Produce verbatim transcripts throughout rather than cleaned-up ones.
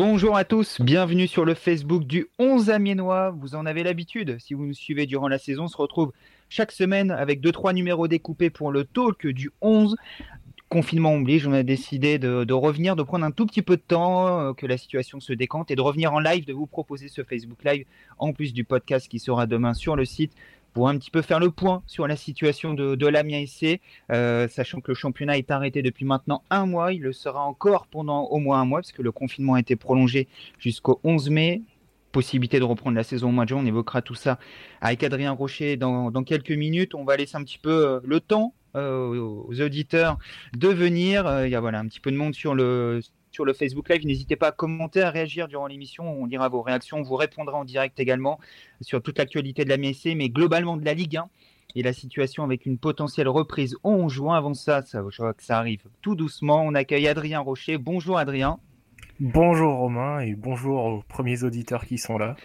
Bonjour à tous, bienvenue sur le Facebook du onze Amiénois. Vous en avez l'habitude, si vous nous suivez durant la saison, on se retrouve chaque semaine avec deux trois numéros découpés pour le talk du onze. Confinement oblige, on a décidé de, de revenir, de prendre un tout petit peu de temps, euh, que la situation se décante et de revenir en live, de vous proposer ce Facebook Live, en plus du podcast qui sera demain sur le site, pour un petit peu faire le point sur la situation de, de l'Amiens S C, euh, sachant que le championnat est arrêté depuis maintenant un mois, il le sera encore pendant au moins un mois, parce que le confinement a été prolongé jusqu'au onze mai. Possibilité de reprendre la saison au mois de juin, on évoquera tout ça avec Adrien Rocher dans, dans quelques minutes. On va laisser un petit peu le temps euh, aux auditeurs de venir. Euh, il y a voilà, un petit peu de monde sur le, sur le Facebook Live. N'hésitez pas à commenter, à réagir durant l'émission. On lira vos réactions, on vous répondra en direct également sur toute l'actualité de la M S C, mais globalement de la Ligue un. Et la situation avec une potentielle reprise en juin. Avant ça, ça, je vois que ça arrive tout doucement. On accueille Adrien Rocher. Bonjour Adrien. Bonjour Romain et bonjour aux premiers auditeurs qui sont là.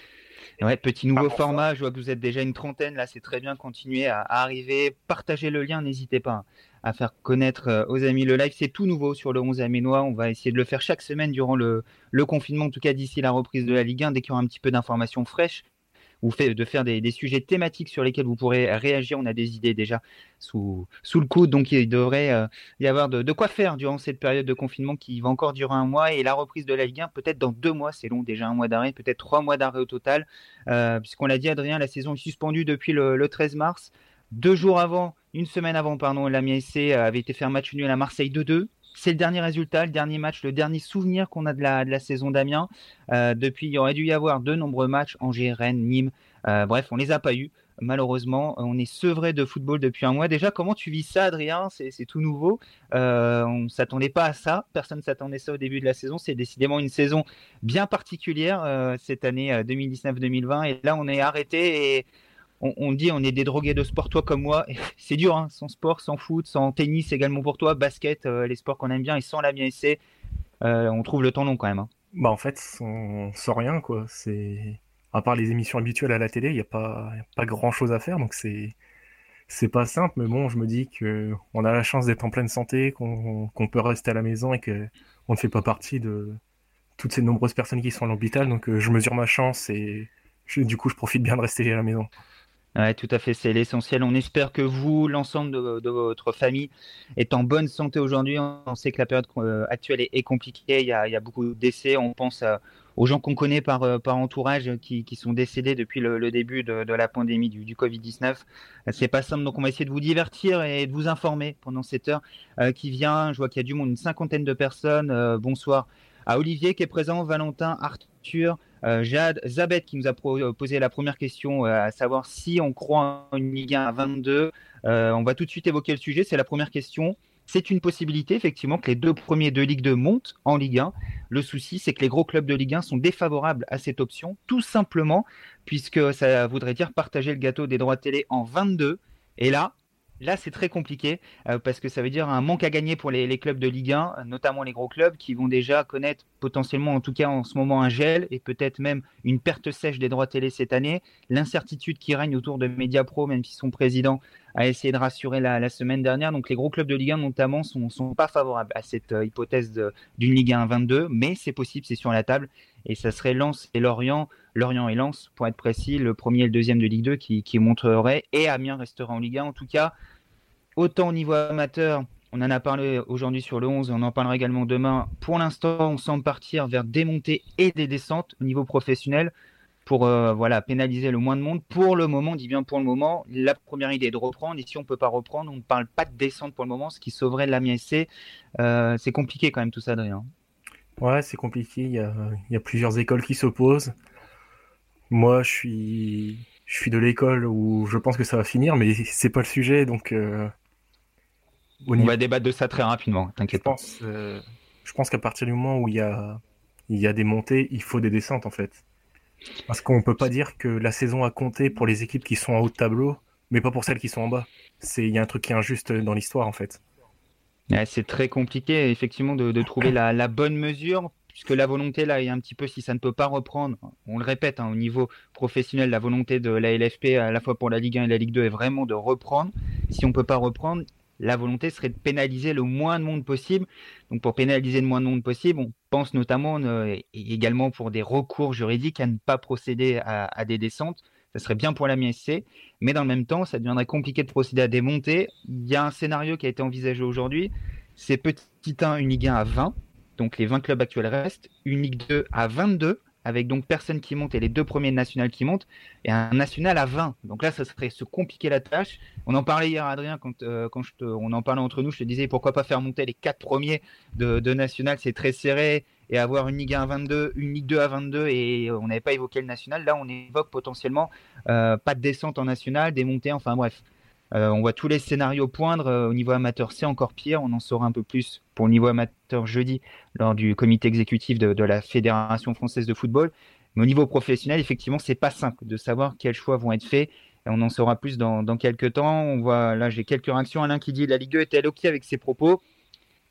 Ouais, petit nouveau ah, format, ça. Je vois que vous êtes déjà une trentaine, là c'est très bien, continuez à, à arriver, partagez le lien, n'hésitez pas à faire connaître aux amis le live, c'est tout nouveau sur le onze Amiénois, on va essayer de le faire chaque semaine durant le, le confinement, en tout cas d'ici la reprise de la Ligue un, dès qu'il y aura un petit peu d'informations fraîches. Vous fait de faire des, des sujets thématiques sur lesquels vous pourrez réagir. On a des idées déjà sous, sous le coude, donc il devrait euh, y avoir de, de quoi faire durant cette période de confinement qui va encore durer un mois, et la reprise de la Ligue un peut-être dans deux mois, c'est long déjà, un mois d'arrêt, peut-être trois mois d'arrêt au total, euh, puisqu'on l'a dit Adrien, la saison est suspendue depuis le, le treize mars, deux jours avant, une semaine avant, pardon, l'Amiens S C avait été faire match nul à Marseille deux deux. C'est le dernier résultat, le dernier match, le dernier souvenir qu'on a de la, de la saison d'Amiens. Euh, depuis, il aurait dû y avoir de nombreux matchs, Angers, Rennes, Nîmes. Euh, bref, on ne les a pas eus. Malheureusement, on est sevré de football depuis un mois. Déjà, comment tu vis ça, Adrien ? C'est, c'est tout nouveau. Euh, on ne s'attendait pas à ça. Personne ne s'attendait à ça au début de la saison. C'est décidément une saison bien particulière euh, cette année deux mille dix-neuf deux mille vingt. Et là, on est arrêté et... On dit on est des drogués de sport, toi comme moi, c'est dur, hein, sans sport, sans foot, sans tennis également pour toi, basket, euh, les sports qu'on aime bien, et sans l'Amiens S C, euh, on trouve le temps long quand même. Hein. Bah en fait, on sent rien, quoi. C'est... à part les émissions habituelles à la télé, il n'y a pas, pas grand-chose à faire, donc c'est... c'est pas simple, mais bon, je me dis qu'on a la chance d'être en pleine santé, qu'on, qu'on peut rester à la maison et qu'on ne fait pas partie de toutes ces nombreuses personnes qui sont à l'hôpital, donc euh, je mesure ma chance et je... du coup, je profite bien de rester à la maison. Ouais, tout à fait, c'est l'essentiel. On espère que vous, l'ensemble de, de votre famille, est en bonne santé aujourd'hui. On sait que la période actuelle est, est compliquée, il y a, il y a beaucoup de décès. On pense à, aux gens qu'on connaît par, par entourage qui, qui sont décédés depuis le, le début de, de la pandémie du, du covid dix-neuf. C'est pas simple, donc on va essayer de vous divertir et de vous informer pendant cette heure euh, qui vient. Je vois qu'il y a du monde, une cinquantaine de personnes. Euh, bonsoir à Olivier qui est présent, Valentin, Arthur... Euh, Jade, Zabet qui nous a pro- posé la première question, euh, à savoir si on croit en une Ligue un à vingt-deux. Euh, on va tout de suite évoquer le sujet, c'est la première question. C'est une possibilité effectivement que les deux premiers de Ligue deux montent en Ligue un. Le souci, c'est que les gros clubs de Ligue un sont défavorables à cette option, tout simplement, puisque ça voudrait dire partager le gâteau des droits de télé en vingt-deux. Et là, Là, c'est très compliqué euh, parce que ça veut dire un manque à gagner pour les, les clubs de Ligue un, notamment les gros clubs qui vont déjà connaître potentiellement, en tout cas en ce moment, un gel et peut-être même une perte sèche des droits télé cette année. L'incertitude qui règne autour de MediaPro, même si son président a essayé de rassurer la, la semaine dernière. Donc, les gros clubs de Ligue un, notamment, ne sont, sont pas favorables à cette euh, hypothèse de, d'une Ligue un vingt-deux, mais c'est possible, c'est sur la table. Et ça serait Lens et Lorient, Lorient et Lens, pour être précis, le premier et le deuxième de Ligue deux qui, qui montrerait, et Amiens restera en Ligue un. En tout cas, autant au niveau amateur, on en a parlé aujourd'hui sur le onze, on en parlera également demain. Pour l'instant, on semble partir vers des montées et des descentes au niveau professionnel pour euh, voilà, pénaliser le moins de monde. Pour le moment, on dit bien pour le moment, la première idée est de reprendre, et si on ne peut pas reprendre, on ne parle pas de descente pour le moment, ce qui sauverait l'Amiens S C. Euh, c'est compliqué quand même tout ça, Adrien. Ouais, c'est compliqué, il y a, il y a plusieurs écoles qui s'opposent. Moi, je suis je suis de l'école où je pense que ça va finir, mais c'est pas le sujet, donc... Euh, on niveau... va débattre de ça très rapidement, t'inquiète je pas. Pense, euh, je pense qu'à partir du moment où il y a, il y a des montées, il faut des descentes, en fait. Parce qu'on peut pas dire que la saison a compté pour les équipes qui sont en haut de tableau, mais pas pour celles qui sont en bas. C'est, il y a un truc qui est injuste dans l'histoire, en fait. Ouais, c'est très compliqué, effectivement, de, de trouver la, la bonne mesure, puisque la volonté, là, est un petit peu, si ça ne peut pas reprendre, on le répète, hein, au niveau professionnel, la volonté de la L F P, à la fois pour la Ligue un et la Ligue deux, est vraiment de reprendre. Si on ne peut pas reprendre, la volonté serait de pénaliser le moins de monde possible. Donc pour pénaliser le moins de monde possible, on pense notamment euh, également pour des recours juridiques à ne pas procéder à, à des descentes. Ça serait bien pour l'Amiens S C, mais dans le même temps, ça deviendrait compliqué de procéder à des montées. Il y a un scénario qui a été envisagé aujourd'hui, c'est petit un, une Ligue un à vingt, donc les vingt clubs actuels restent, une Ligue deux à vingt-deux, avec donc personne qui monte et les deux premiers nationales qui montent, et un national à vingt. Donc là, ça serait se compliquer la tâche. On en parlait hier, Adrien, quand, euh, quand je te, on en parlait entre nous, je te disais pourquoi pas faire monter les quatre premiers de, de national, c'est très serré, et avoir une Ligue un à vingt-deux, une Ligue deux à vingt-deux, et on n'avait pas évoqué le national. Là, on évoque potentiellement euh, pas de descente en national, des montées, enfin bref. Euh, on voit tous les scénarios poindre. Euh, au niveau amateur, c'est encore pire. On en saura un peu plus pour le niveau amateur jeudi lors du comité exécutif de, de la Fédération française de football. Mais au niveau professionnel, effectivement, c'est pas simple de savoir quels choix vont être faits. Et on en saura plus dans, dans quelques temps. On voit, là, j'ai quelques réactions. Alain qui dit la Ligue deux est-elle OK avec ses propos ?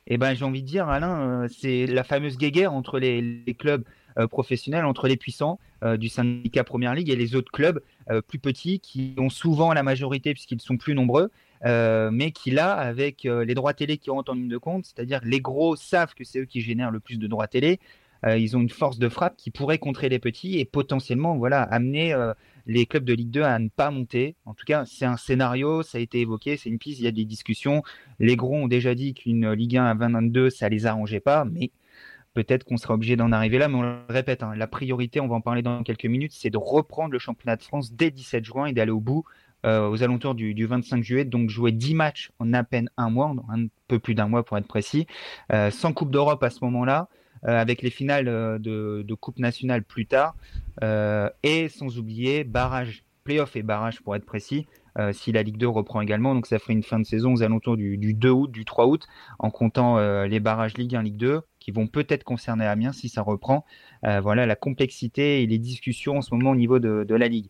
Eh ben, j'ai envie de dire, Alain, euh, c'est la fameuse guéguerre entre les, les clubs euh, professionnels, entre les puissants euh, du syndicat Première Ligue et les autres clubs euh, plus petits qui ont souvent la majorité puisqu'ils sont plus nombreux, euh, mais qui là, avec euh, les droits télé qui rentrent en ligne de compte, c'est-à-dire les gros savent que c'est eux qui génèrent le plus de droits télé, euh, ils ont une force de frappe qui pourrait contrer les petits et potentiellement voilà, amener euh, les clubs de Ligue deux à ne pas monter. En tout cas, c'est un scénario, ça a été évoqué, c'est une piste, il y a des discussions. Les gros ont déjà dit qu'une Ligue un à vingt-deux, ça les arrangeait pas, mais peut-être qu'on sera obligé d'en arriver là. Mais on le répète, hein, la priorité, on va en parler dans quelques minutes, c'est de reprendre le championnat de France dès dix-sept juin et d'aller au bout euh, aux alentours du, du vingt-cinq juillet. Donc jouer dix matchs en à peine un mois, un peu plus d'un mois pour être précis, euh, sans Coupe d'Europe à ce moment-là, Euh, avec les finales euh, de, de Coupe nationale plus tard, euh, et sans oublier barrage, play-off et barrage pour être précis, euh, si la Ligue deux reprend également. Donc ça ferait une fin de saison aux alentours du, du deux août, du trois août, en comptant euh, les barrages Ligue un, Ligue deux, qui vont peut-être concerner Amiens si ça reprend. Euh, voilà la complexité et les discussions en ce moment au niveau de, de la Ligue.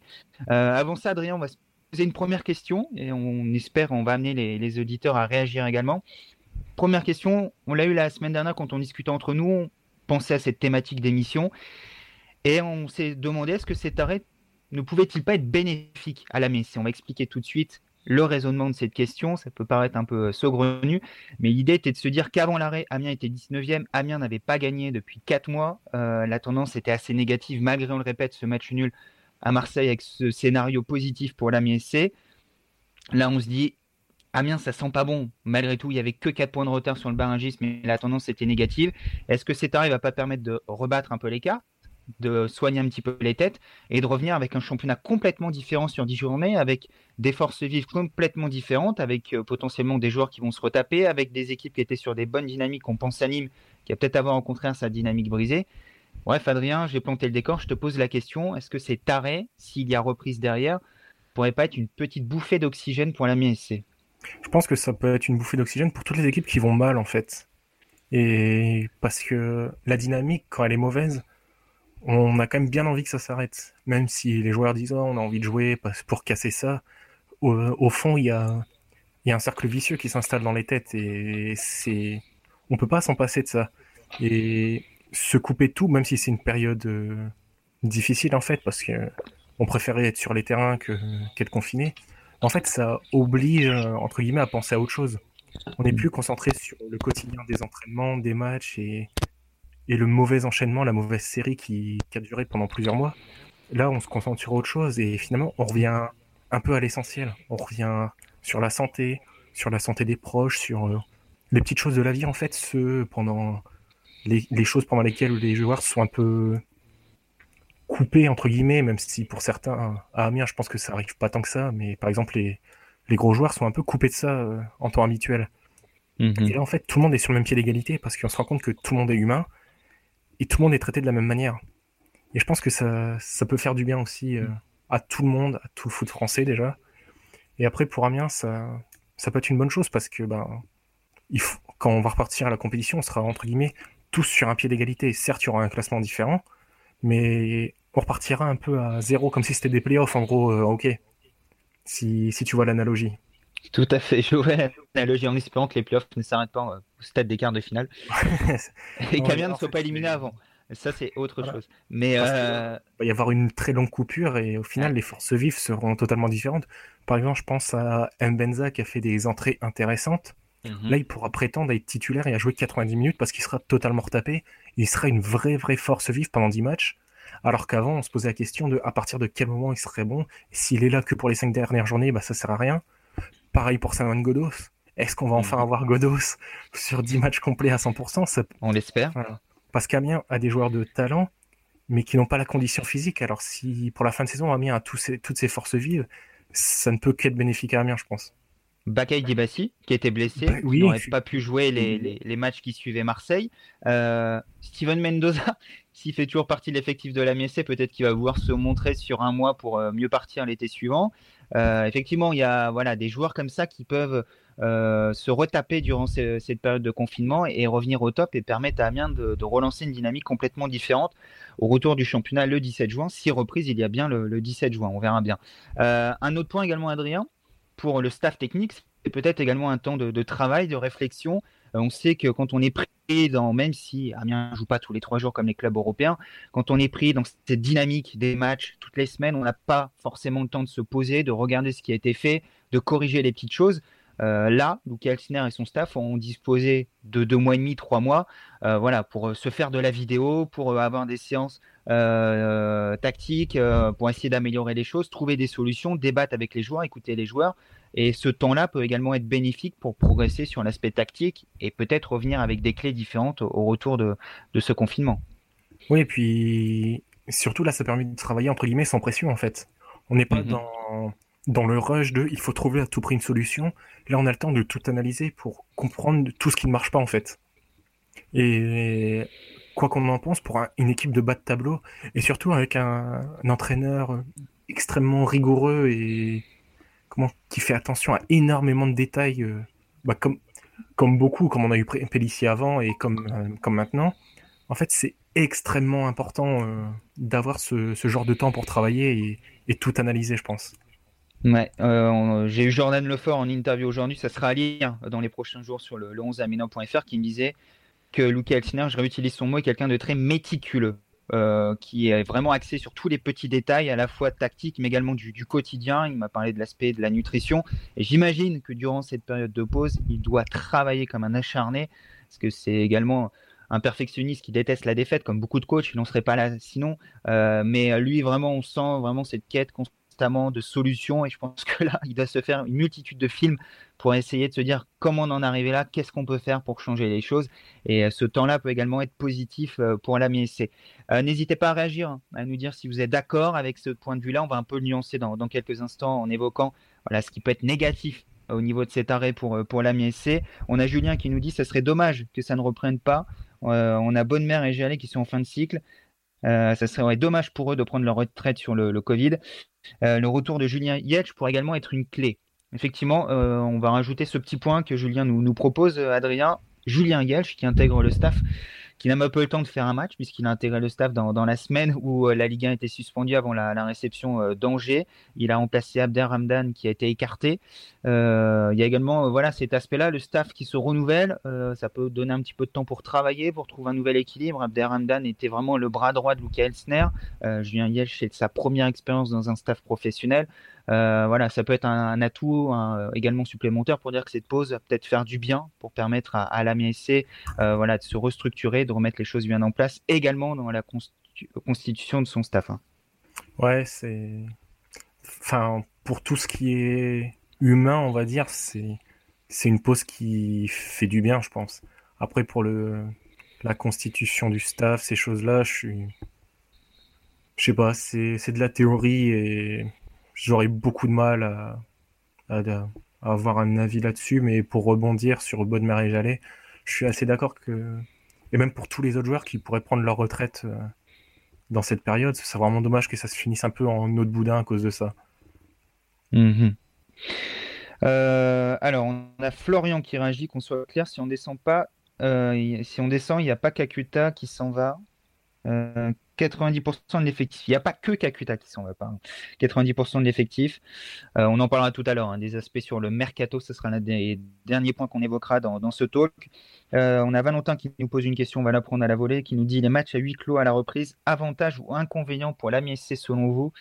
Euh, avant ça, Adrien, on va se poser une première question, et on espère on va amener les, les auditeurs à réagir également. Première question, on l'a eu la semaine dernière quand on discutait entre nous, on penser à cette thématique d'émission et on s'est demandé est-ce que cet arrêt ne pouvait-il pas être bénéfique à l'Amiens S C. On va expliquer tout de suite le raisonnement de cette question, ça peut paraître un peu saugrenu, mais l'idée était de se dire qu'avant l'arrêt, Amiens était dix-neuvième, Amiens n'avait pas gagné depuis quatre mois, euh, la tendance était assez négative malgré, on le répète, ce match nul à Marseille avec ce scénario positif pour l'Amiens S C. Là on se dit Amiens, ça sent pas bon. Malgré tout, il n'y avait que quatre points de retard sur le barragisme, mais la tendance était négative. Est-ce que cet arrêt ne va pas permettre de rebattre un peu l'écart, de soigner un petit peu les têtes et de revenir avec un championnat complètement différent sur dix journées, avec des forces vives complètement différentes, avec euh, potentiellement des joueurs qui vont se retaper, avec des équipes qui étaient sur des bonnes dynamiques, on pense à Nîmes, qui va peut-être avoir au contraire sa dynamique brisée. Bref, Adrien, j'ai planté le décor, je te pose la question, est-ce que cet arrêt, s'il y a reprise derrière, ne pourrait pas être une petite bouffée d'oxygène pour l'Amiens S C? Je pense que ça peut être une bouffée d'oxygène pour toutes les équipes qui vont mal en fait. Et parce que la dynamique, quand elle est mauvaise, on a quand même bien envie que ça s'arrête. Même si les joueurs disent oh, on a envie de jouer pour casser ça, au, au fond il y a, il y a un cercle vicieux qui s'installe dans les têtes et c'est, on peut pas s'en passer de ça. Et se couper tout, même si c'est une période euh, difficile en fait, parce qu'on préférait être sur les terrains que, qu'être confiné. En fait, ça oblige, entre guillemets, à penser à autre chose. On n'est plus concentré sur le quotidien des entraînements, des matchs et, et le mauvais enchaînement, la mauvaise série qui, qui a duré pendant plusieurs mois. Là, on se concentre sur autre chose et finalement, on revient un peu à l'essentiel. On revient sur la santé, sur la santé des proches, sur les petites choses de la vie, en fait, ce, pendant les, les choses pendant lesquelles les joueurs sont un peu coupé entre guillemets, même si pour certains à Amiens je pense que ça arrive pas tant que ça, mais par exemple les, les gros joueurs sont un peu coupés de ça euh, en temps habituel. Mmh. Et là en fait tout le monde est sur le même pied d'égalité parce qu'on se rend compte que tout le monde est humain et tout le monde est traité de la même manière. Et je pense que ça, ça peut faire du bien aussi euh, à tout le monde, à tout le foot français déjà. Et après pour Amiens ça, ça peut être une bonne chose parce que ben, il faut, quand on va repartir à la compétition on sera entre guillemets tous sur un pied d'égalité. Certes il y aura un classement différent, mais on repartira un peu à zéro, comme si c'était des playoffs, en gros, euh, ok, si, si tu vois l'analogie. Tout à fait, je vois l'analogie en espérant que les playoffs ne s'arrêtent pas au stade des quarts de finale et qu'Amiens ne soit pas éliminé avant. Ça, c'est autre voilà. chose. Mais euh... il va y avoir une très longue coupure et au final, ouais. les forces vives seront totalement différentes. Par exemple, je pense à Mbenza qui a fait des entrées intéressantes. Mm-hmm. Là, il pourra prétendre à être titulaire et à jouer quatre-vingt-dix minutes parce qu'il sera totalement retapé. Il sera une vraie, vraie force vive pendant dix matchs. Alors qu'avant, on se posait la question de à partir de quel moment il serait bon. S'il est là que pour les cinq dernières journées, bah, ça ne sert à rien. Pareil pour Simon Godos. Est-ce qu'on va enfin avoir Godos sur dix matchs complets à cent pour cent? Ça... On l'espère. Voilà. Parce qu'Amiens a des joueurs de talent, mais qui n'ont pas la condition physique. Alors si pour la fin de saison, Amiens a tout ses, toutes ses forces vives, ça ne peut qu'être bénéfique à Amiens, je pense. Bakay Dibassi, qui était blessé, bah, oui, qui n'aurait je... pas pu jouer les, les, les matchs qui suivaient Marseille. Euh, Steven Mendoza, s'il fait toujours partie de l'effectif de l'Amiens S C, peut-être qu'il va vouloir se montrer sur un mois pour mieux partir l'été suivant. Euh, effectivement, il y a voilà, des joueurs comme ça qui peuvent euh, se retaper durant ce, cette période de confinement et revenir au top et permettre à Amiens de, de relancer une dynamique complètement différente au retour du championnat le dix-sept juin. Si reprise, il y a bien le, le dix-sept juin, on verra bien. Euh, un autre point également, Adrien, pour le staff technique, c'est peut-être également un temps de, de travail, de réflexion. Euh, on sait que quand on est pris dans, même si Amiens ne joue pas tous les trois jours comme les clubs européens, quand on est pris dans cette dynamique des matchs toutes les semaines, on n'a pas forcément le temps de se poser, de regarder ce qui a été fait, de corriger les petites choses. Euh, là, Lucas Elsner et son staff ont disposé de deux mois et demi, trois mois, euh, voilà, pour se faire de la vidéo, pour avoir des séances euh, tactiques, euh, pour essayer d'améliorer les choses, trouver des solutions, débattre avec les joueurs, écouter les joueurs. Et ce temps-là peut également être bénéfique pour progresser sur l'aspect tactique et peut-être revenir avec des clés différentes au retour de, de ce confinement. Oui, et puis surtout là, ça permet de travailler entre guillemets sans pression en fait. On n'est pas mm-hmm. dans... dans le rush de il faut trouver à tout prix une solution. Là, on a le temps de tout analyser pour comprendre tout ce qui ne marche pas en fait. Et quoi qu'on en pense, pour un, une équipe de bas de tableau, et surtout avec un, un entraîneur extrêmement rigoureux et comment, qui fait attention à énormément de détails, euh, bah comme, comme beaucoup, comme on a eu Pellissier avant et comme, euh, comme maintenant, en fait, c'est extrêmement important euh, d'avoir ce, ce genre de temps pour travailler et, et tout analyser, je pense. Ouais, euh, on, j'ai eu Jordan Lefort en interview aujourd'hui, ça sera à lire dans les prochains jours sur le, le onze amino point f r, qui me disait que Lucas Elsner, je réutilise son mot, est quelqu'un de très méticuleux, euh, qui est vraiment axé sur tous les petits détails, à la fois tactique mais également du, du quotidien. Il m'a parlé de l'aspect de la nutrition et j'imagine que durant cette période de pause, il doit travailler comme un acharné, parce que c'est également un perfectionniste qui déteste la défaite, comme beaucoup de coachs, il n'en serait pas là sinon, euh, mais lui vraiment, on sent vraiment cette quête constante de solutions, et je pense que là il doit se faire une multitude de films pour essayer de se dire comment on en est arrivé là, qu'est-ce qu'on peut faire pour changer les choses, et ce temps-là peut également être positif pour l'Amiens S C. Euh, n'hésitez pas à réagir, à nous dire si vous êtes d'accord avec ce point de vue-là. On va un peu le nuancer dans, dans quelques instants en évoquant voilà, ce qui peut être négatif au niveau de cet arrêt pour, pour l'Amiens S C. On a Julien qui nous dit que ce serait dommage que ça ne reprenne pas. Euh, on a Bonnemère et Géalé qui sont en fin de cycle. Euh, ça serait ouais, dommage pour eux de prendre leur retraite sur le, le Covid. Euh, le retour de Julien Yelche pourrait également être une clé. Effectivement, euh, on va rajouter ce petit point que Julien nous, nous propose, Adrien. Julien Yelche qui intègre le staff, qui n'a même pas eu le temps de faire un match puisqu'il a intégré le staff dans, dans la semaine où euh, la Ligue un était suspendue avant la, la réception euh, d'Angers. Il a remplacé Abdel Ramdane qui a été écarté. Euh, il y a également euh, voilà, cet aspect-là, le staff qui se renouvelle. Euh, ça peut donner un petit peu de temps pour travailler, pour trouver un nouvel équilibre. Abdel Ramdane était vraiment le bras droit de Lucas Elsner. Euh, Julien Yelche, c'est sa première expérience dans un staff professionnel. Euh, voilà, ça peut être un, un atout un, également supplémentaire pour dire que cette pause va peut-être faire du bien pour permettre à, à l'Amiens S C euh, voilà, de se restructurer, de remettre les choses bien en place également dans la constitu- constitution de son staff. Hein. Ouais, c'est. Enfin, pour tout ce qui est humain, on va dire, c'est, c'est une pause qui fait du bien, je pense. Après, pour le... la constitution du staff, ces choses-là, je suis. Je sais pas, c'est... c'est de la théorie et. J'aurais beaucoup de mal à, à, à avoir un avis là-dessus, mais pour rebondir sur Bonnemère et Géalé, je suis assez d'accord que, et même pour tous les autres joueurs qui pourraient prendre leur retraite dans cette période, c'est vraiment dommage que ça se finisse un peu en eau de boudin à cause de ça. Mmh. Euh, alors, on a Florian qui réagit, qu'on soit clair, si on descend pas, euh, si on descend, il n'y a pas Kakuta qui s'en va. euh, quatre-vingt-dix pour cent de l'effectif. Il n'y a pas que Kakuta qui s'en va, pardon. quatre-vingt-dix pour cent de l'effectif. Euh, on en parlera tout à l'heure, hein, des aspects sur le mercato. Ce sera l'un des derniers points qu'on évoquera dans, dans ce talk. Euh, on a Valentin qui nous pose une question, on va la prendre à la volée, qui nous dit: les matchs à huis clos à la reprise, avantages ou inconvénients pour l'Amiens S C selon vous?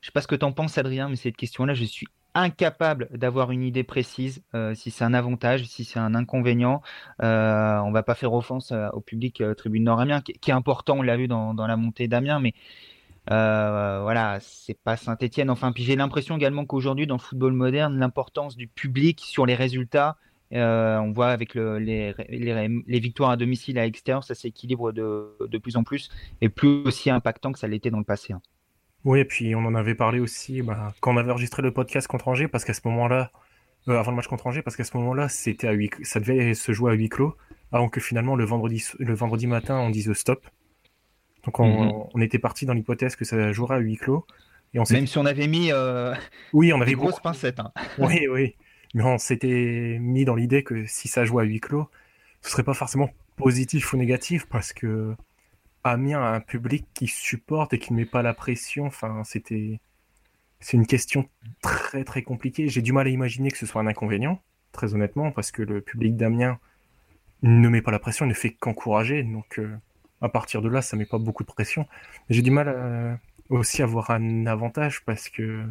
Je ne sais pas ce que tu en penses, Adrien, mais cette question-là, je suis incapable d'avoir une idée précise, euh, si c'est un avantage, si c'est un inconvénient. Euh, on ne va pas faire offense euh, au public euh, Tribune Nord-Amiens, qui, qui est important, on l'a vu dans, dans la montée d'Amiens, mais euh, voilà, c'est pas Saint-Etienne. Enfin, puis j'ai l'impression également qu'aujourd'hui, dans le football moderne, l'importance du public sur les résultats, euh, on voit avec le, les, les, les victoires à domicile, à extérieur, ça s'équilibre de, de plus en plus, et plus aussi impactant que ça l'était dans le passé, hein. Oui, et puis on en avait parlé aussi bah, quand on avait enregistré le podcast contre Angers, parce qu'à ce moment-là, euh, avant le match contre Angers, parce qu'à ce moment-là, c'était à huis, ça devait se jouer à huis clos, avant que finalement le vendredi, le vendredi matin, on dise stop. Donc on, mm-hmm. on était parti dans l'hypothèse que ça jouera à huis clos. Et on s'est... Même si on avait mis euh... oui, on avait des grosses pincettes. Hein. oui, oui, mais on s'était mis dans l'idée que si ça jouait à huis clos, ce serait pas forcément positif ou négatif, parce que Amiens a un public qui supporte et qui ne met pas la pression. Enfin, c'était... C'est une question très très compliquée. J'ai du mal à imaginer que ce soit un inconvénient, très honnêtement, parce que le public d'Amiens ne met pas la pression, il ne fait qu'encourager. Donc euh, à partir de là, ça ne met pas beaucoup de pression. Mais j'ai du mal à... aussi à avoir un avantage, parce que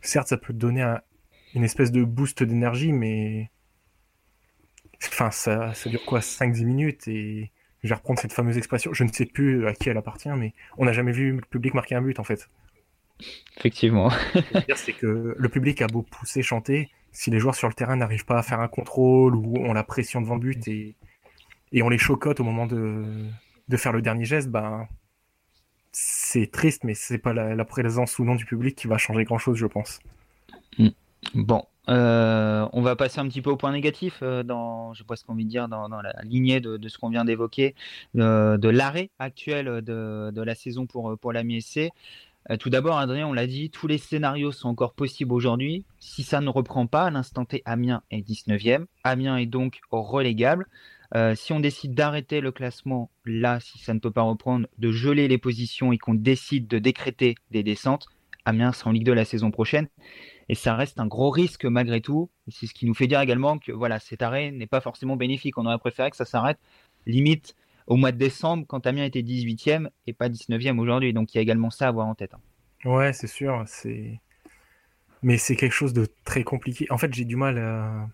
certes, ça peut donner un... une espèce de boost d'énergie, mais enfin, ça, ça dure quoi, cinq dix minutes et... Je vais reprendre cette fameuse expression, je ne sais plus à qui elle appartient, mais on n'a jamais vu le public marquer un but, en fait. Effectivement. Ce que je veux dire, c'est que le public a beau pousser, chanter, si les joueurs sur le terrain n'arrivent pas à faire un contrôle, ou on la pression devant le but, et, et on les chocotte au moment de, de faire le dernier geste, ben, c'est triste, mais c'est pas la, la présence ou non du public qui va changer grand-chose, je pense. Bon. Euh, on va passer un petit peu au point négatif, euh, dans, je sais pas ce qu'on veut dire, dans, dans la lignée de, de ce qu'on vient d'évoquer, euh, de l'arrêt actuel de, de la saison pour, pour l'Amiens S C. Euh, tout d'abord, Adrien, on l'a dit, tous les scénarios sont encore possibles aujourd'hui. Si ça ne reprend pas, à l'instant T, Amiens est dix-neuvième. Amiens est donc relégable. Euh, si on décide d'arrêter le classement, là, si ça ne peut pas reprendre, de geler les positions et qu'on décide de décréter des descentes, Amiens sera en Ligue deux la saison prochaine. Et ça reste un gros risque malgré tout. C'est ce qui nous fait dire également que voilà, cet arrêt n'est pas forcément bénéfique. On aurait préféré que ça s'arrête limite au mois de décembre, quand Amiens était dix-huitième et pas dix-neuvième aujourd'hui. Donc il y a également ça à avoir en tête. Ouais, c'est sûr. C'est... Mais c'est quelque chose de très compliqué. En fait, j'ai du mal à,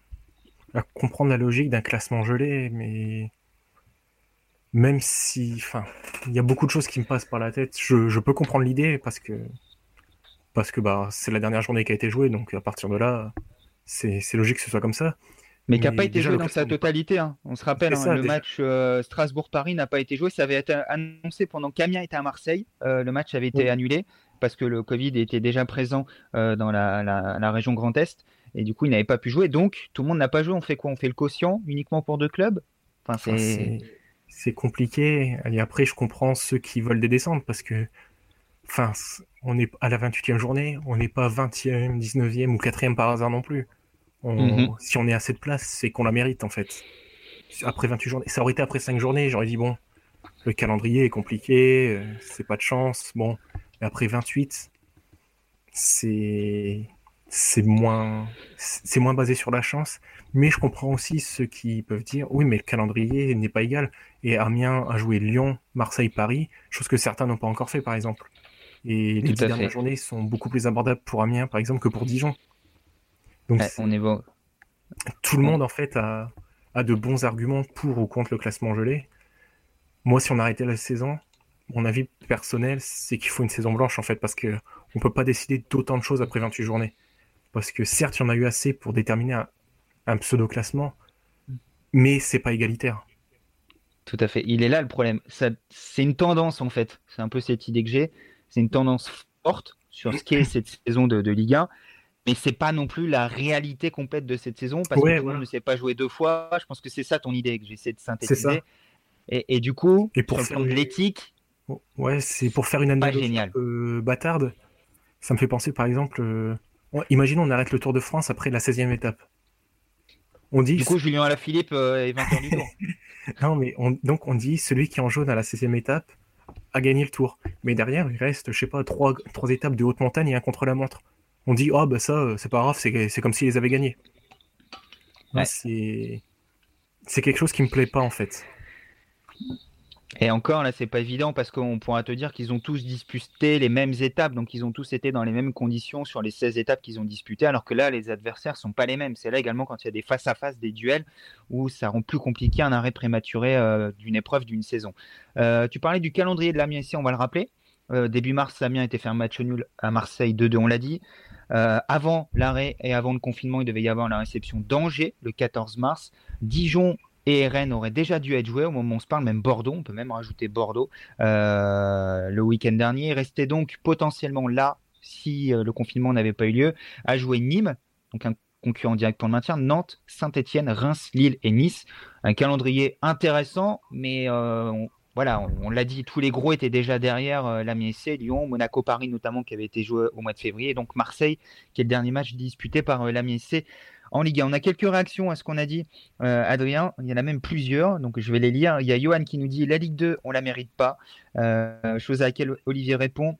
à comprendre la logique d'un classement gelé. Mais même si... Enfin, il y a beaucoup de choses qui me passent par la tête. Je, je peux comprendre l'idée parce que... Parce que bah, c'est la dernière journée qui a été jouée, donc à partir de là, c'est, c'est logique que ce soit comme ça. Mais, mais qui n'a pas été joué dans sa totalité. Hein. On se rappelle, ça, hein, le déjà. match euh, Strasbourg-Paris n'a pas été joué. Ça avait été annoncé pendant qu'Amiens était à Marseille. Euh, le match avait été oui. annulé parce que le Covid était déjà présent euh, dans la, la, la région Grand Est. Et du coup, il n'avait pas pu jouer. Donc, tout le monde n'a pas joué. On fait quoi? On fait le quotient uniquement pour deux clubs? Enfin, c'est... Enfin, c'est, c'est compliqué. Et après, je comprends ceux qui veulent des descentes parce que... Enfin, on est à la vingt-huitième journée, on n'est pas vingtième, dix-neuvième ou quatrième par hasard non plus. On, mm-hmm. Si on est à cette place, c'est qu'on la mérite en fait. Après vingt-huit journées, ça aurait été après cinq journées, j'aurais dit bon, le calendrier est compliqué, euh, c'est pas de chance. Bon, mais après vingt-huit, c'est c'est moins c'est moins basé sur la chance. Mais je comprends aussi ceux qui peuvent dire oui, mais le calendrier n'est pas égal. Et Amiens a joué Lyon, Marseille, Paris, chose que certains n'ont pas encore fait par exemple. Et les dix dernières journées sont beaucoup plus abordables pour Amiens, par exemple, que pour Dijon. Donc, ouais, on est bon. Tout le monde, en fait, a, a de bons arguments pour ou contre le classement gelé. Moi, si on arrêtait la saison, mon avis personnel, c'est qu'il faut une saison blanche, en fait, parce qu'on ne peut pas décider d'autant de choses après vingt-huit journées. Parce que, certes, il y en a eu assez pour déterminer un, un pseudo-classement, mais ce n'est pas égalitaire. Tout à fait. Il est là, le problème. Ça, c'est une tendance, en fait. C'est un peu cette idée que j'ai. C'est une tendance forte sur ce qu'est cette saison de, de Ligue un, mais c'est pas non plus la réalité complète de cette saison parce ouais, que tout le monde ne s'est pas joué deux fois. Je pense que c'est ça ton idée que j'essaie de synthétiser. Et, et du coup, et pour faire de l'éthique, ouais, c'est pour faire une analogie un peu bâtarde. Ça me fait penser, par exemple, euh... imaginons on arrête le Tour de France après la seizième étape. On dit du coup Julien Alaphilippe euh, est vainqueur du Tour. Non mais on... donc on dit celui qui est en jaune à la seizième étape à gagner le tour. Mais derrière, il reste, je sais pas, trois, trois étapes de haute montagne et un contre-la-montre. On dit, ah oh, bah ça, c'est pas grave, c'est, c'est comme s'ils les avaient gagnés. Ouais. Là, c'est... c'est quelque chose qui me plaît pas, en fait. Et encore, là, c'est pas évident parce qu'on pourra te dire qu'ils ont tous disputé les mêmes étapes, donc ils ont tous été dans les mêmes conditions sur les seize étapes qu'ils ont disputées, alors que là, les adversaires sont pas les mêmes. C'est là également quand il y a des face-à-face, des duels, où ça rend plus compliqué un arrêt prématuré euh, d'une épreuve, d'une saison. Euh, tu parlais du calendrier de l'Amiens ici, on va le rappeler. Euh, début mars, Amiens était fait un match nul à Marseille deux deux, on l'a dit. Euh, avant l'arrêt et avant le confinement, il devait y avoir la réception d'Angers le quatorze mars. Dijon et Rennes auraient déjà dû être joués au moment où on se parle, même Bordeaux, on peut même rajouter Bordeaux euh, le week-end dernier. Restait donc potentiellement là, si le confinement n'avait pas eu lieu, à jouer Nîmes, donc un concurrent direct pour le maintien, Nantes, Saint-Etienne, Reims, Lille et Nice. Un calendrier intéressant, mais euh, on, voilà, on, on l'a dit, tous les gros étaient déjà derrière euh, l'Amiens S C, Lyon, Monaco, Paris notamment, qui avait été joué au mois de février, et donc Marseille, qui est le dernier match disputé par euh, l'Amiens S C en Ligue un. On a quelques réactions à ce qu'on a dit, euh, Adrien. Il y en a même plusieurs, donc je vais les lire. Il y a Johan qui nous dit « La Ligue deux, on la mérite pas euh, », chose à laquelle Olivier répond.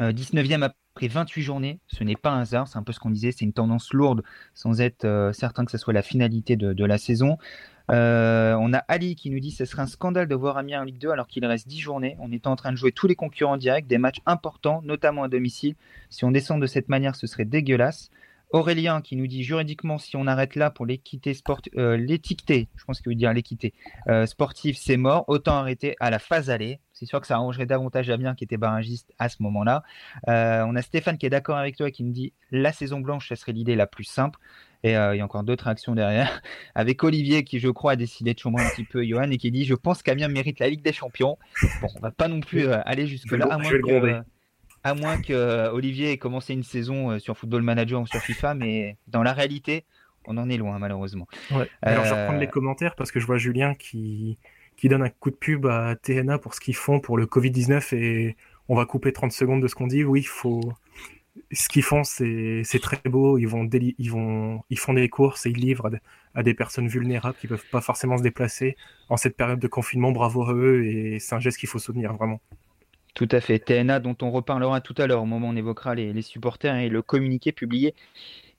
Euh, dix-neuvième après vingt-huit journées, ce n'est pas un hasard, c'est un peu ce qu'on disait, c'est une tendance lourde, sans être euh, certain que ce soit la finalité de, de la saison. Euh, on a Ali qui nous dit ce serait un scandale de voir Amiens en Ligue deux alors qu'il reste dix journées, on est en train de jouer tous les concurrents directs, des matchs importants, notamment à domicile, si on descend de cette manière ce serait dégueulasse. Aurélien qui nous dit juridiquement si on arrête là pour l'équité sport... euh, l'étiqueté, je pense qu'il veut dire l'équité euh, sportive c'est mort, autant arrêter à la phase aller. C'est sûr que ça arrangerait davantage Amiens qui était barragiste à ce moment-là. Euh, on a Stéphane qui est d'accord avec toi et qui nous dit la saison blanche, ça serait l'idée la plus simple. Et euh, il y a encore d'autres actions derrière. Avec Olivier qui, je crois, a décidé de chambrer un petit peu Johan et qui dit je pense qu'Amiens mérite la Ligue des Champions. Bon, on ne va pas non plus euh, aller jusque-là, à moins que, euh, à moins que euh, Olivier ait commencé une saison euh, sur Football Manager ou sur FIFA, mais dans la réalité, on en est loin, malheureusement. Ouais. Alors, euh... je vais reprendre les commentaires parce que je vois Julien qui. qui donne un coup de pub à T N A pour ce qu'ils font pour le covid dix-neuf et on va couper trente secondes de ce qu'on dit. Oui, il faut... ce qu'ils font, c'est, c'est très beau. Ils, vont déli... ils, vont... ils font des courses et ils livrent à des personnes vulnérables qui ne peuvent pas forcément se déplacer. En cette période de confinement, bravo à eux et c'est un geste qu'il faut soutenir, vraiment. Tout à fait. T N A, dont on reparlera tout à l'heure au moment où on évoquera les, les supporters et le communiqué publié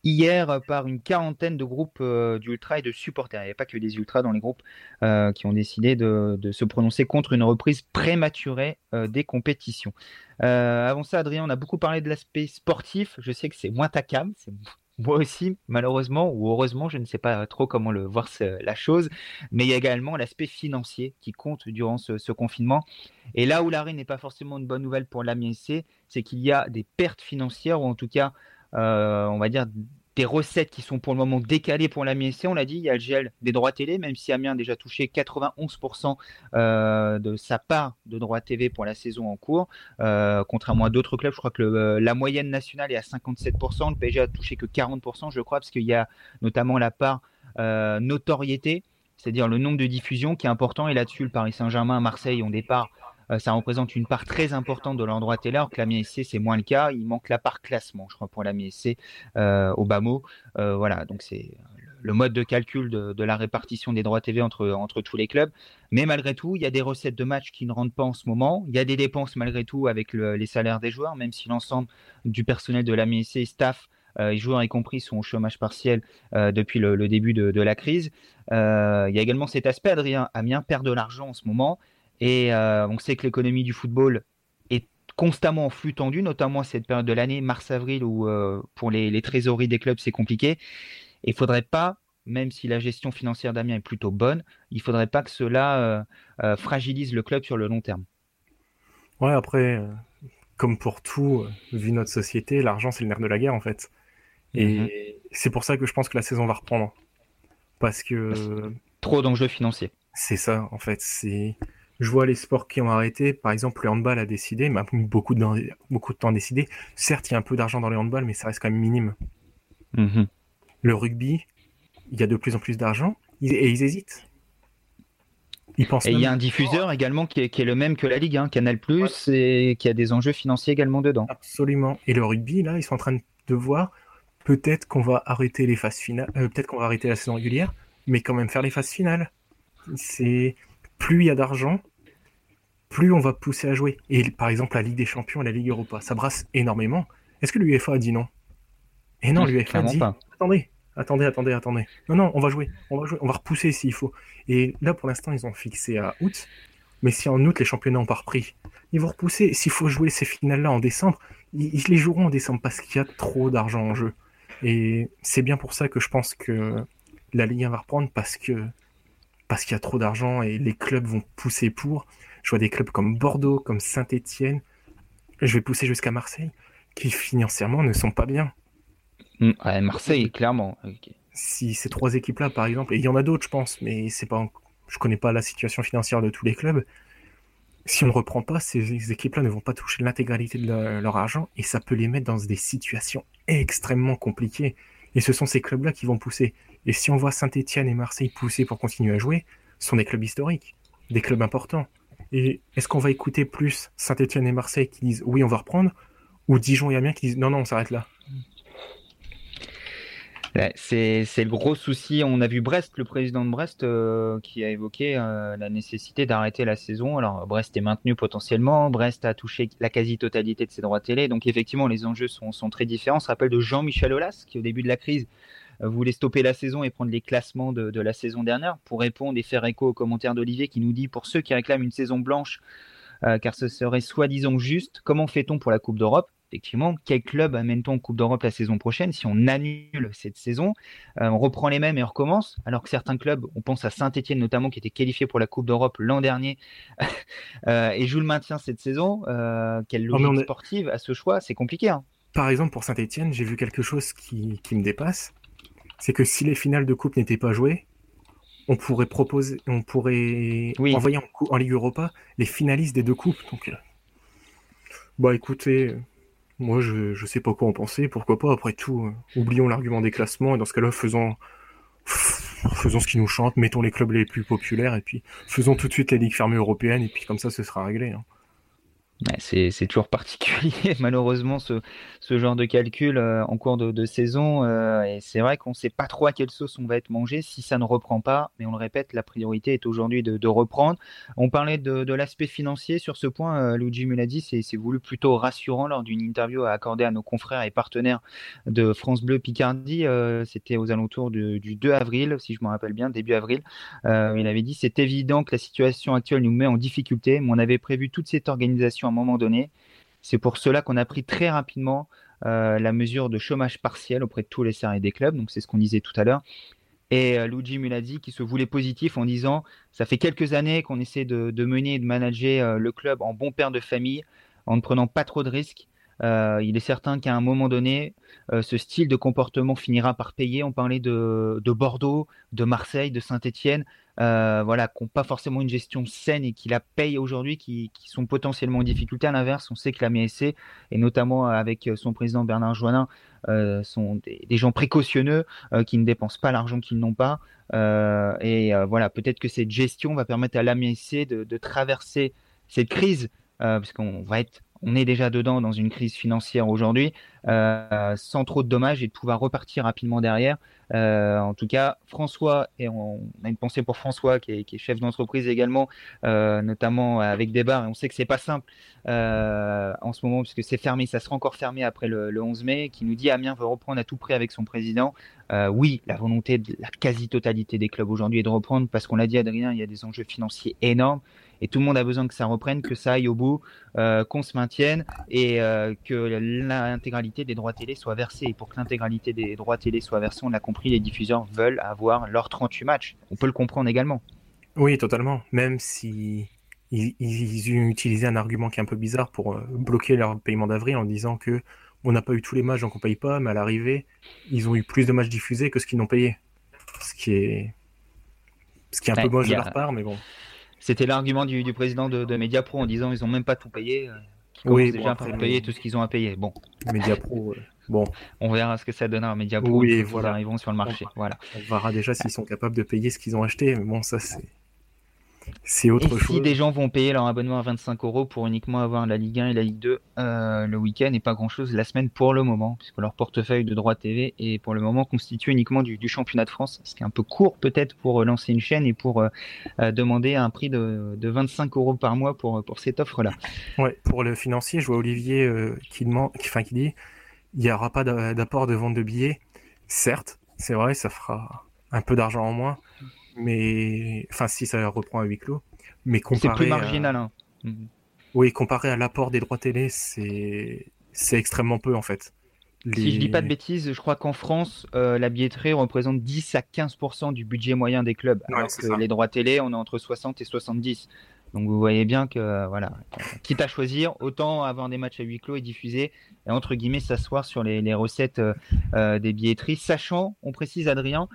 hier par une quarantaine de groupes euh, d'ultras et de supporters. Il n'y a pas que des ultras dans les groupes euh, qui ont décidé de, de se prononcer contre une reprise prématurée euh, des compétitions. Euh, avant ça, Adrien, on a beaucoup parlé de l'aspect sportif. Je sais que c'est moins ta cam, c'est moi aussi, malheureusement, ou heureusement, je ne sais pas trop comment le voir ce, la chose, mais il y a également l'aspect financier qui compte durant ce, ce confinement. Et là où l'arrêt n'est pas forcément une bonne nouvelle pour l'Amiens S C, c'est qu'il y a des pertes financières, ou en tout cas, Euh, on va dire des recettes qui sont pour le moment décalées pour l'Amiens S C. On l'a dit, il y a le gel des droits télé, même si Amiens a déjà touché quatre-vingt-onze pour cent euh, de sa part de droits T V pour la saison en cours. Euh, contrairement à d'autres clubs, je crois que le, la moyenne nationale est à cinquante-sept pour cent. Le P S G a touché que quarante pour cent, je crois, parce qu'il y a notamment la part euh, notoriété, c'est-à-dire le nombre de diffusions qui est important. Et là-dessus, le Paris Saint-Germain, Marseille ont des parts. Ça représente une part très importante de l'endroit télé, alors que l'Amiens S C, c'est moins le cas. Il manque la part classement, je crois, pour l'Amiens S C euh, au bas mot. Euh, voilà, donc c'est le mode de calcul de, de la répartition des droits T V entre, entre tous les clubs. Mais malgré tout, il y a des recettes de matchs qui ne rentrent pas en ce moment. Il y a des dépenses malgré tout avec le, les salaires des joueurs, même si l'ensemble du personnel de l'Amiens S C, staff, Euh, les joueurs y compris sont au chômage partiel euh, depuis le, le début de, de la crise. Euh, il y a également cet aspect, Adrien, Amiens perd de l'argent en ce moment. Et euh, on sait que l'économie du football est constamment en flux tendu, notamment à cette période de l'année, mars-avril, où euh, pour les, les trésoreries des clubs, c'est compliqué. Il ne faudrait pas, même si la gestion financière d'Amiens est plutôt bonne, il ne faudrait pas que cela euh, euh, fragilise le club sur le long terme. Ouais, après, euh, comme pour tout, euh, vu notre société, l'argent, c'est le nerf de la guerre, en fait. Et mmh. c'est pour ça que je pense que la saison va reprendre. Parce que... C'est trop d'enjeux financiers. C'est ça, en fait. C'est... Je vois les sports qui ont arrêté, par exemple le handball a décidé, mais beaucoup de, beaucoup de temps a décidé. Certes, il y a un peu d'argent dans le handball, mais ça reste quand même minime. Mmh. Le rugby, il y a de plus en plus d'argent, et ils hésitent. Ils pensent et il y a un diffuseur également qui est, qui est le même que la Ligue, hein, Canal+, ouais. Et qui a des enjeux financiers également dedans. Absolument. Et le rugby, là, ils sont en train de voir, peut-être qu'on va arrêter les phases finales, euh, peut-être qu'on va arrêter la saison régulière, mais quand même faire les phases finales. C'est... Plus il y a d'argent, plus on va pousser à jouer. Et par exemple, la Ligue des Champions et la Ligue Europa, ça brasse énormément. Est-ce que l'UEFA a dit non? Et non, l'UEFA a dit pas. Attendez, attendez, attendez, attendez. Non, non, on va jouer, on va jouer, on va repousser s'il faut. Et là, pour l'instant, ils ont fixé à août. Mais si en août, les championnats ont pas repris, ils vont repousser. S'il faut jouer ces finales-là en décembre, ils, ils les joueront en décembre parce qu'il y a trop d'argent en jeu. Et c'est bien pour ça que je pense que la Ligue un va reprendre parce que parce qu'il y a trop d'argent et les clubs vont pousser pour. Je vois des clubs comme Bordeaux, comme Saint-Etienne, je vais pousser jusqu'à Marseille, qui financièrement ne sont pas bien. Mmh, ouais, Marseille, clairement. Okay. Si ces trois équipes-là, par exemple, et il y en a d'autres, je pense, mais c'est pas, je connais pas la situation financière de tous les clubs, si on ne reprend pas, ces équipes-là ne vont pas toucher l'intégralité de leur, leur argent et ça peut les mettre dans des situations extrêmement compliquées. Et ce sont ces clubs-là qui vont pousser. Et si on voit Saint-Etienne et Marseille pousser pour continuer à jouer, ce sont des clubs historiques, des clubs importants. Et est-ce qu'on va écouter plus Saint-Etienne et Marseille qui disent « oui, on va reprendre » ou Dijon et Amiens qui disent « non, non, on s'arrête là ». C'est, c'est le gros souci. On a vu Brest, le président de Brest, euh, qui a évoqué euh, la nécessité d'arrêter la saison. Alors, Brest est maintenu potentiellement. Brest a touché la quasi-totalité de ses droits télé. Donc, effectivement, les enjeux sont, sont très différents. On se rappelle de Jean-Michel Aulas, qui, au début de la crise, euh, voulait stopper la saison et prendre les classements de, de la saison dernière pour répondre et faire écho aux commentaires d'Olivier qui nous dit « Pour ceux qui réclament une saison blanche, euh, car ce serait soi-disant juste, comment fait-on pour la Coupe d'Europe ?» Effectivement, quel club amène-t-on en Coupe d'Europe la saison prochaine si on annule cette saison, euh, on reprend les mêmes et on recommence, alors que certains clubs, on pense à Saint-Etienne notamment, qui était qualifié pour la Coupe d'Europe l'an dernier euh, et joue le maintien cette saison, euh, quelle logique oh, a... sportive à ce choix, c'est compliqué. Hein. Par exemple, pour Saint-Etienne, j'ai vu quelque chose qui, qui me dépasse, c'est que si les finales de Coupe n'étaient pas jouées, on pourrait proposer, on pourrait oui. envoyer en, en Ligue Europa les finalistes des deux Coupes. Donc, euh... bah écoutez... Moi, je je sais pas quoi en penser, pourquoi pas, après tout, euh, oublions l'argument des classements, et dans ce cas-là, faisons, faisons ce qui nous chante, mettons les clubs les plus populaires, et puis faisons tout de suite les ligues fermées européennes, et puis comme ça, ce sera réglé. Hein. Ouais, c'est, c'est toujours particulier, malheureusement, ce, ce genre de calcul euh, en cours de, de saison, euh, et c'est vrai qu'on sait pas trop à quelle sauce on va être mangé si ça ne reprend pas, mais on le répète, la priorité est aujourd'hui de, de reprendre. On parlait de, de l'aspect financier sur ce point, euh, Luigi Mulazzi s'est c'est voulu plutôt rassurant lors d'une interview accordée à nos confrères et partenaires de France Bleu Picardie, euh, c'était aux alentours du, du deux avril, si je me rappelle bien, début avril, euh, il avait dit « C'est évident que la situation actuelle nous met en difficulté, mais on avait prévu toute cette organisation à un moment donné. C'est pour cela qu'on a pris très rapidement euh, la mesure de chômage partiel auprès de tous les salariés des clubs. » Donc c'est ce qu'on disait tout à l'heure. Et euh, Luigi Mulazzi qui se voulait positif en disant « Ça fait quelques années qu'on essaie de, de mener et de manager euh, le club en bon père de famille, en ne prenant pas trop de risques. Euh, il est certain qu'à un moment donné, euh, ce style de comportement finira par payer. » On parlait de, de Bordeaux, de Marseille, de Saint-Etienne, euh, voilà, qui n'ont pas forcément une gestion saine et qui la payent aujourd'hui, qui, qui sont potentiellement en difficulté. À l'inverse, on sait que l'Amiens S C, et notamment avec son président Bernard Joannin, euh, sont des, des gens précautionneux euh, qui ne dépensent pas l'argent qu'ils n'ont pas. Euh, et euh, voilà, peut-être que cette gestion va permettre à l'Amiens S C de, de traverser cette crise, euh, parce qu'on va être... On est déjà dedans dans une crise financière aujourd'hui, euh, sans trop de dommages et de pouvoir repartir rapidement derrière. Euh, en tout cas, François, et on a une pensée pour François qui est, qui est chef d'entreprise également, euh, notamment avec des bars, et on sait que c'est pas simple euh, en ce moment puisque c'est fermé, ça sera encore fermé après le, le onze mai, qui nous dit « Amiens veut reprendre à tout prix avec son président ». Euh, oui, la volonté de la quasi-totalité des clubs aujourd'hui est de reprendre parce qu'on l'a dit, Adrien, il y a des enjeux financiers énormes et tout le monde a besoin que ça reprenne, que ça aille au bout, euh, qu'on se maintienne et euh, que l'intégralité des droits télé soit versée. Et pour que l'intégralité des droits télé soit versée, on l'a compris, les diffuseurs veulent avoir leurs trente-huit matchs. On peut le comprendre également. Oui, totalement. Même si ils, ils, ils ont utilisé un argument qui est un peu bizarre pour bloquer leur paiement d'avril en disant que on n'a pas eu tous les matchs, donc on ne paye pas, mais à l'arrivée, ils ont eu plus de matchs diffusés que ce qu'ils n'ont payé. Ce qui est, ce qui est un ouais, peu moche a... de leur part, mais bon. C'était l'argument du, du président de, de MediaPro en disant ils n'ont même pas tout payé. Ils oui, bon, déjà après, par payer mais... tout ce qu'ils ont à payer. Bon. MediaPro, euh, bon. On verra ce que ça donnera à MediaPro quand oui, voilà. Ils arriveront sur le marché. On, voilà. on verra déjà s'ils sont capables de payer ce qu'ils ont acheté, mais bon, ça c'est... C'est autre et chose. Si des gens vont payer leur abonnement à vingt-cinq euros pour uniquement avoir la Ligue un et la Ligue deux euh, le week-end et pas grand-chose la semaine pour le moment, puisque leur portefeuille de droits T V est pour le moment constitué uniquement du, du championnat de France, ce qui est un peu court peut-être pour euh, lancer une chaîne et pour euh, euh, demander un prix de, de vingt-cinq euros par mois pour, pour cette offre-là. Ouais, pour le financier, je vois Olivier euh, qui, demande, qui, enfin, qui dit il n'y aura pas d'apport de vente de billets. Certes, c'est vrai, ça fera un peu d'argent en moins. Mais enfin, si ça reprend à huis clos, mais comparé c'est plus marginal. À... Hein. Oui, comparé à l'apport des droits télé, c'est c'est extrêmement peu en fait. Les... Si je dis pas de bêtises, je crois qu'en France, euh, la billetterie représente dix à quinze pour cent du budget moyen des clubs, ouais, alors que ça. Les droits télé, on est entre soixante et soixante-dix. Donc vous voyez bien que voilà, quitte à choisir, autant avoir des matchs à huis clos et diffuser et entre guillemets s'asseoir sur les, les recettes euh, des billetteries, sachant, on précise Adrien,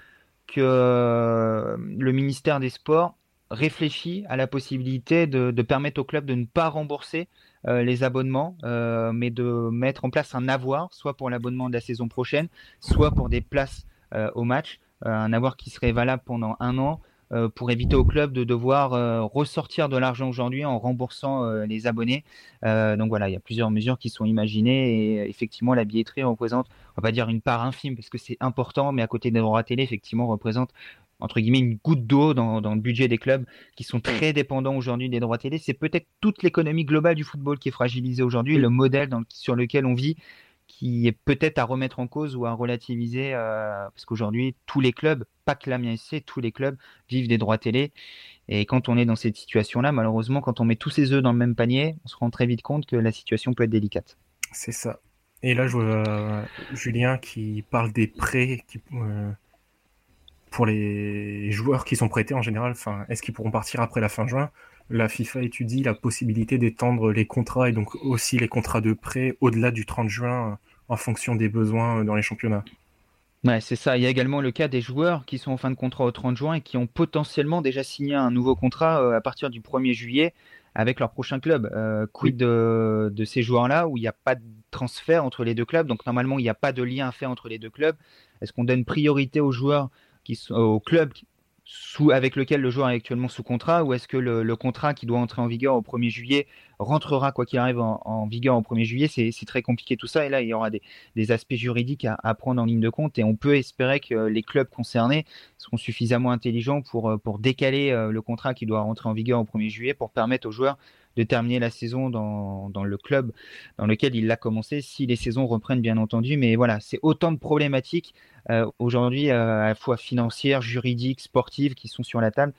que le ministère des Sports réfléchit à la possibilité de, de permettre aux clubs de ne pas rembourser euh, les abonnements, euh, mais de mettre en place un avoir, soit pour l'abonnement de la saison prochaine, soit pour des places euh, au match, euh, un avoir qui serait valable pendant un an, euh, pour éviter aux clubs de devoir euh, ressortir de l'argent aujourd'hui en remboursant euh, les abonnés. Euh, donc voilà, il y a plusieurs mesures qui sont imaginées et euh, effectivement la billetterie représente, on va pas dire une part infime parce que c'est important, mais à côté des droits télé, effectivement, représente entre guillemets une goutte d'eau dans, dans le budget des clubs qui sont très dépendants aujourd'hui des droits télé. C'est peut-être toute l'économie globale du football qui est fragilisée aujourd'hui, le modèle dans le, sur lequel on vit qui est peut-être à remettre en cause ou à relativiser, euh, parce qu'aujourd'hui, tous les clubs, pas que l'Amiens S C, tous les clubs vivent des droits télé. Et quand on est dans cette situation-là, malheureusement, quand on met tous ses œufs dans le même panier, on se rend très vite compte que la situation peut être délicate. C'est ça. Et là, je vois euh, Julien qui parle des prêts qui, euh, pour les joueurs qui sont prêtés en général. Enfin, est-ce qu'ils pourront partir après la fin juin ? La FIFA étudie la possibilité d'étendre les contrats et donc aussi les contrats de prêt au-delà du trente juin en fonction des besoins dans les championnats. Ouais, c'est ça. Il y a également le cas des joueurs qui sont en fin de contrat au trente juin et qui ont potentiellement déjà signé un nouveau contrat à partir du premier juillet avec leur prochain club. Euh, quid de, de ces joueurs-là où il n'y a pas de transfert entre les deux clubs, donc normalement il n'y a pas de lien à faire entre les deux clubs. Est-ce qu'on donne priorité aux joueurs qui sont aux clubs Sous, avec lequel le joueur est actuellement sous contrat, ou est-ce que le, le contrat qui doit entrer en vigueur au premier juillet rentrera quoi qu'il arrive en, en vigueur au premier juillet? C'est, c'est très compliqué tout ça, et là il y aura des, des aspects juridiques à, à prendre en ligne de compte, et on peut espérer que les clubs concernés seront suffisamment intelligents pour, pour décaler le contrat qui doit rentrer en vigueur au premier juillet pour permettre aux joueurs de terminer la saison dans, dans le club dans lequel il l'a commencé, si les saisons reprennent bien entendu. Mais voilà, c'est autant de problématiques Euh, aujourd'hui euh, à la fois financières, juridiques, sportives qui sont sur la table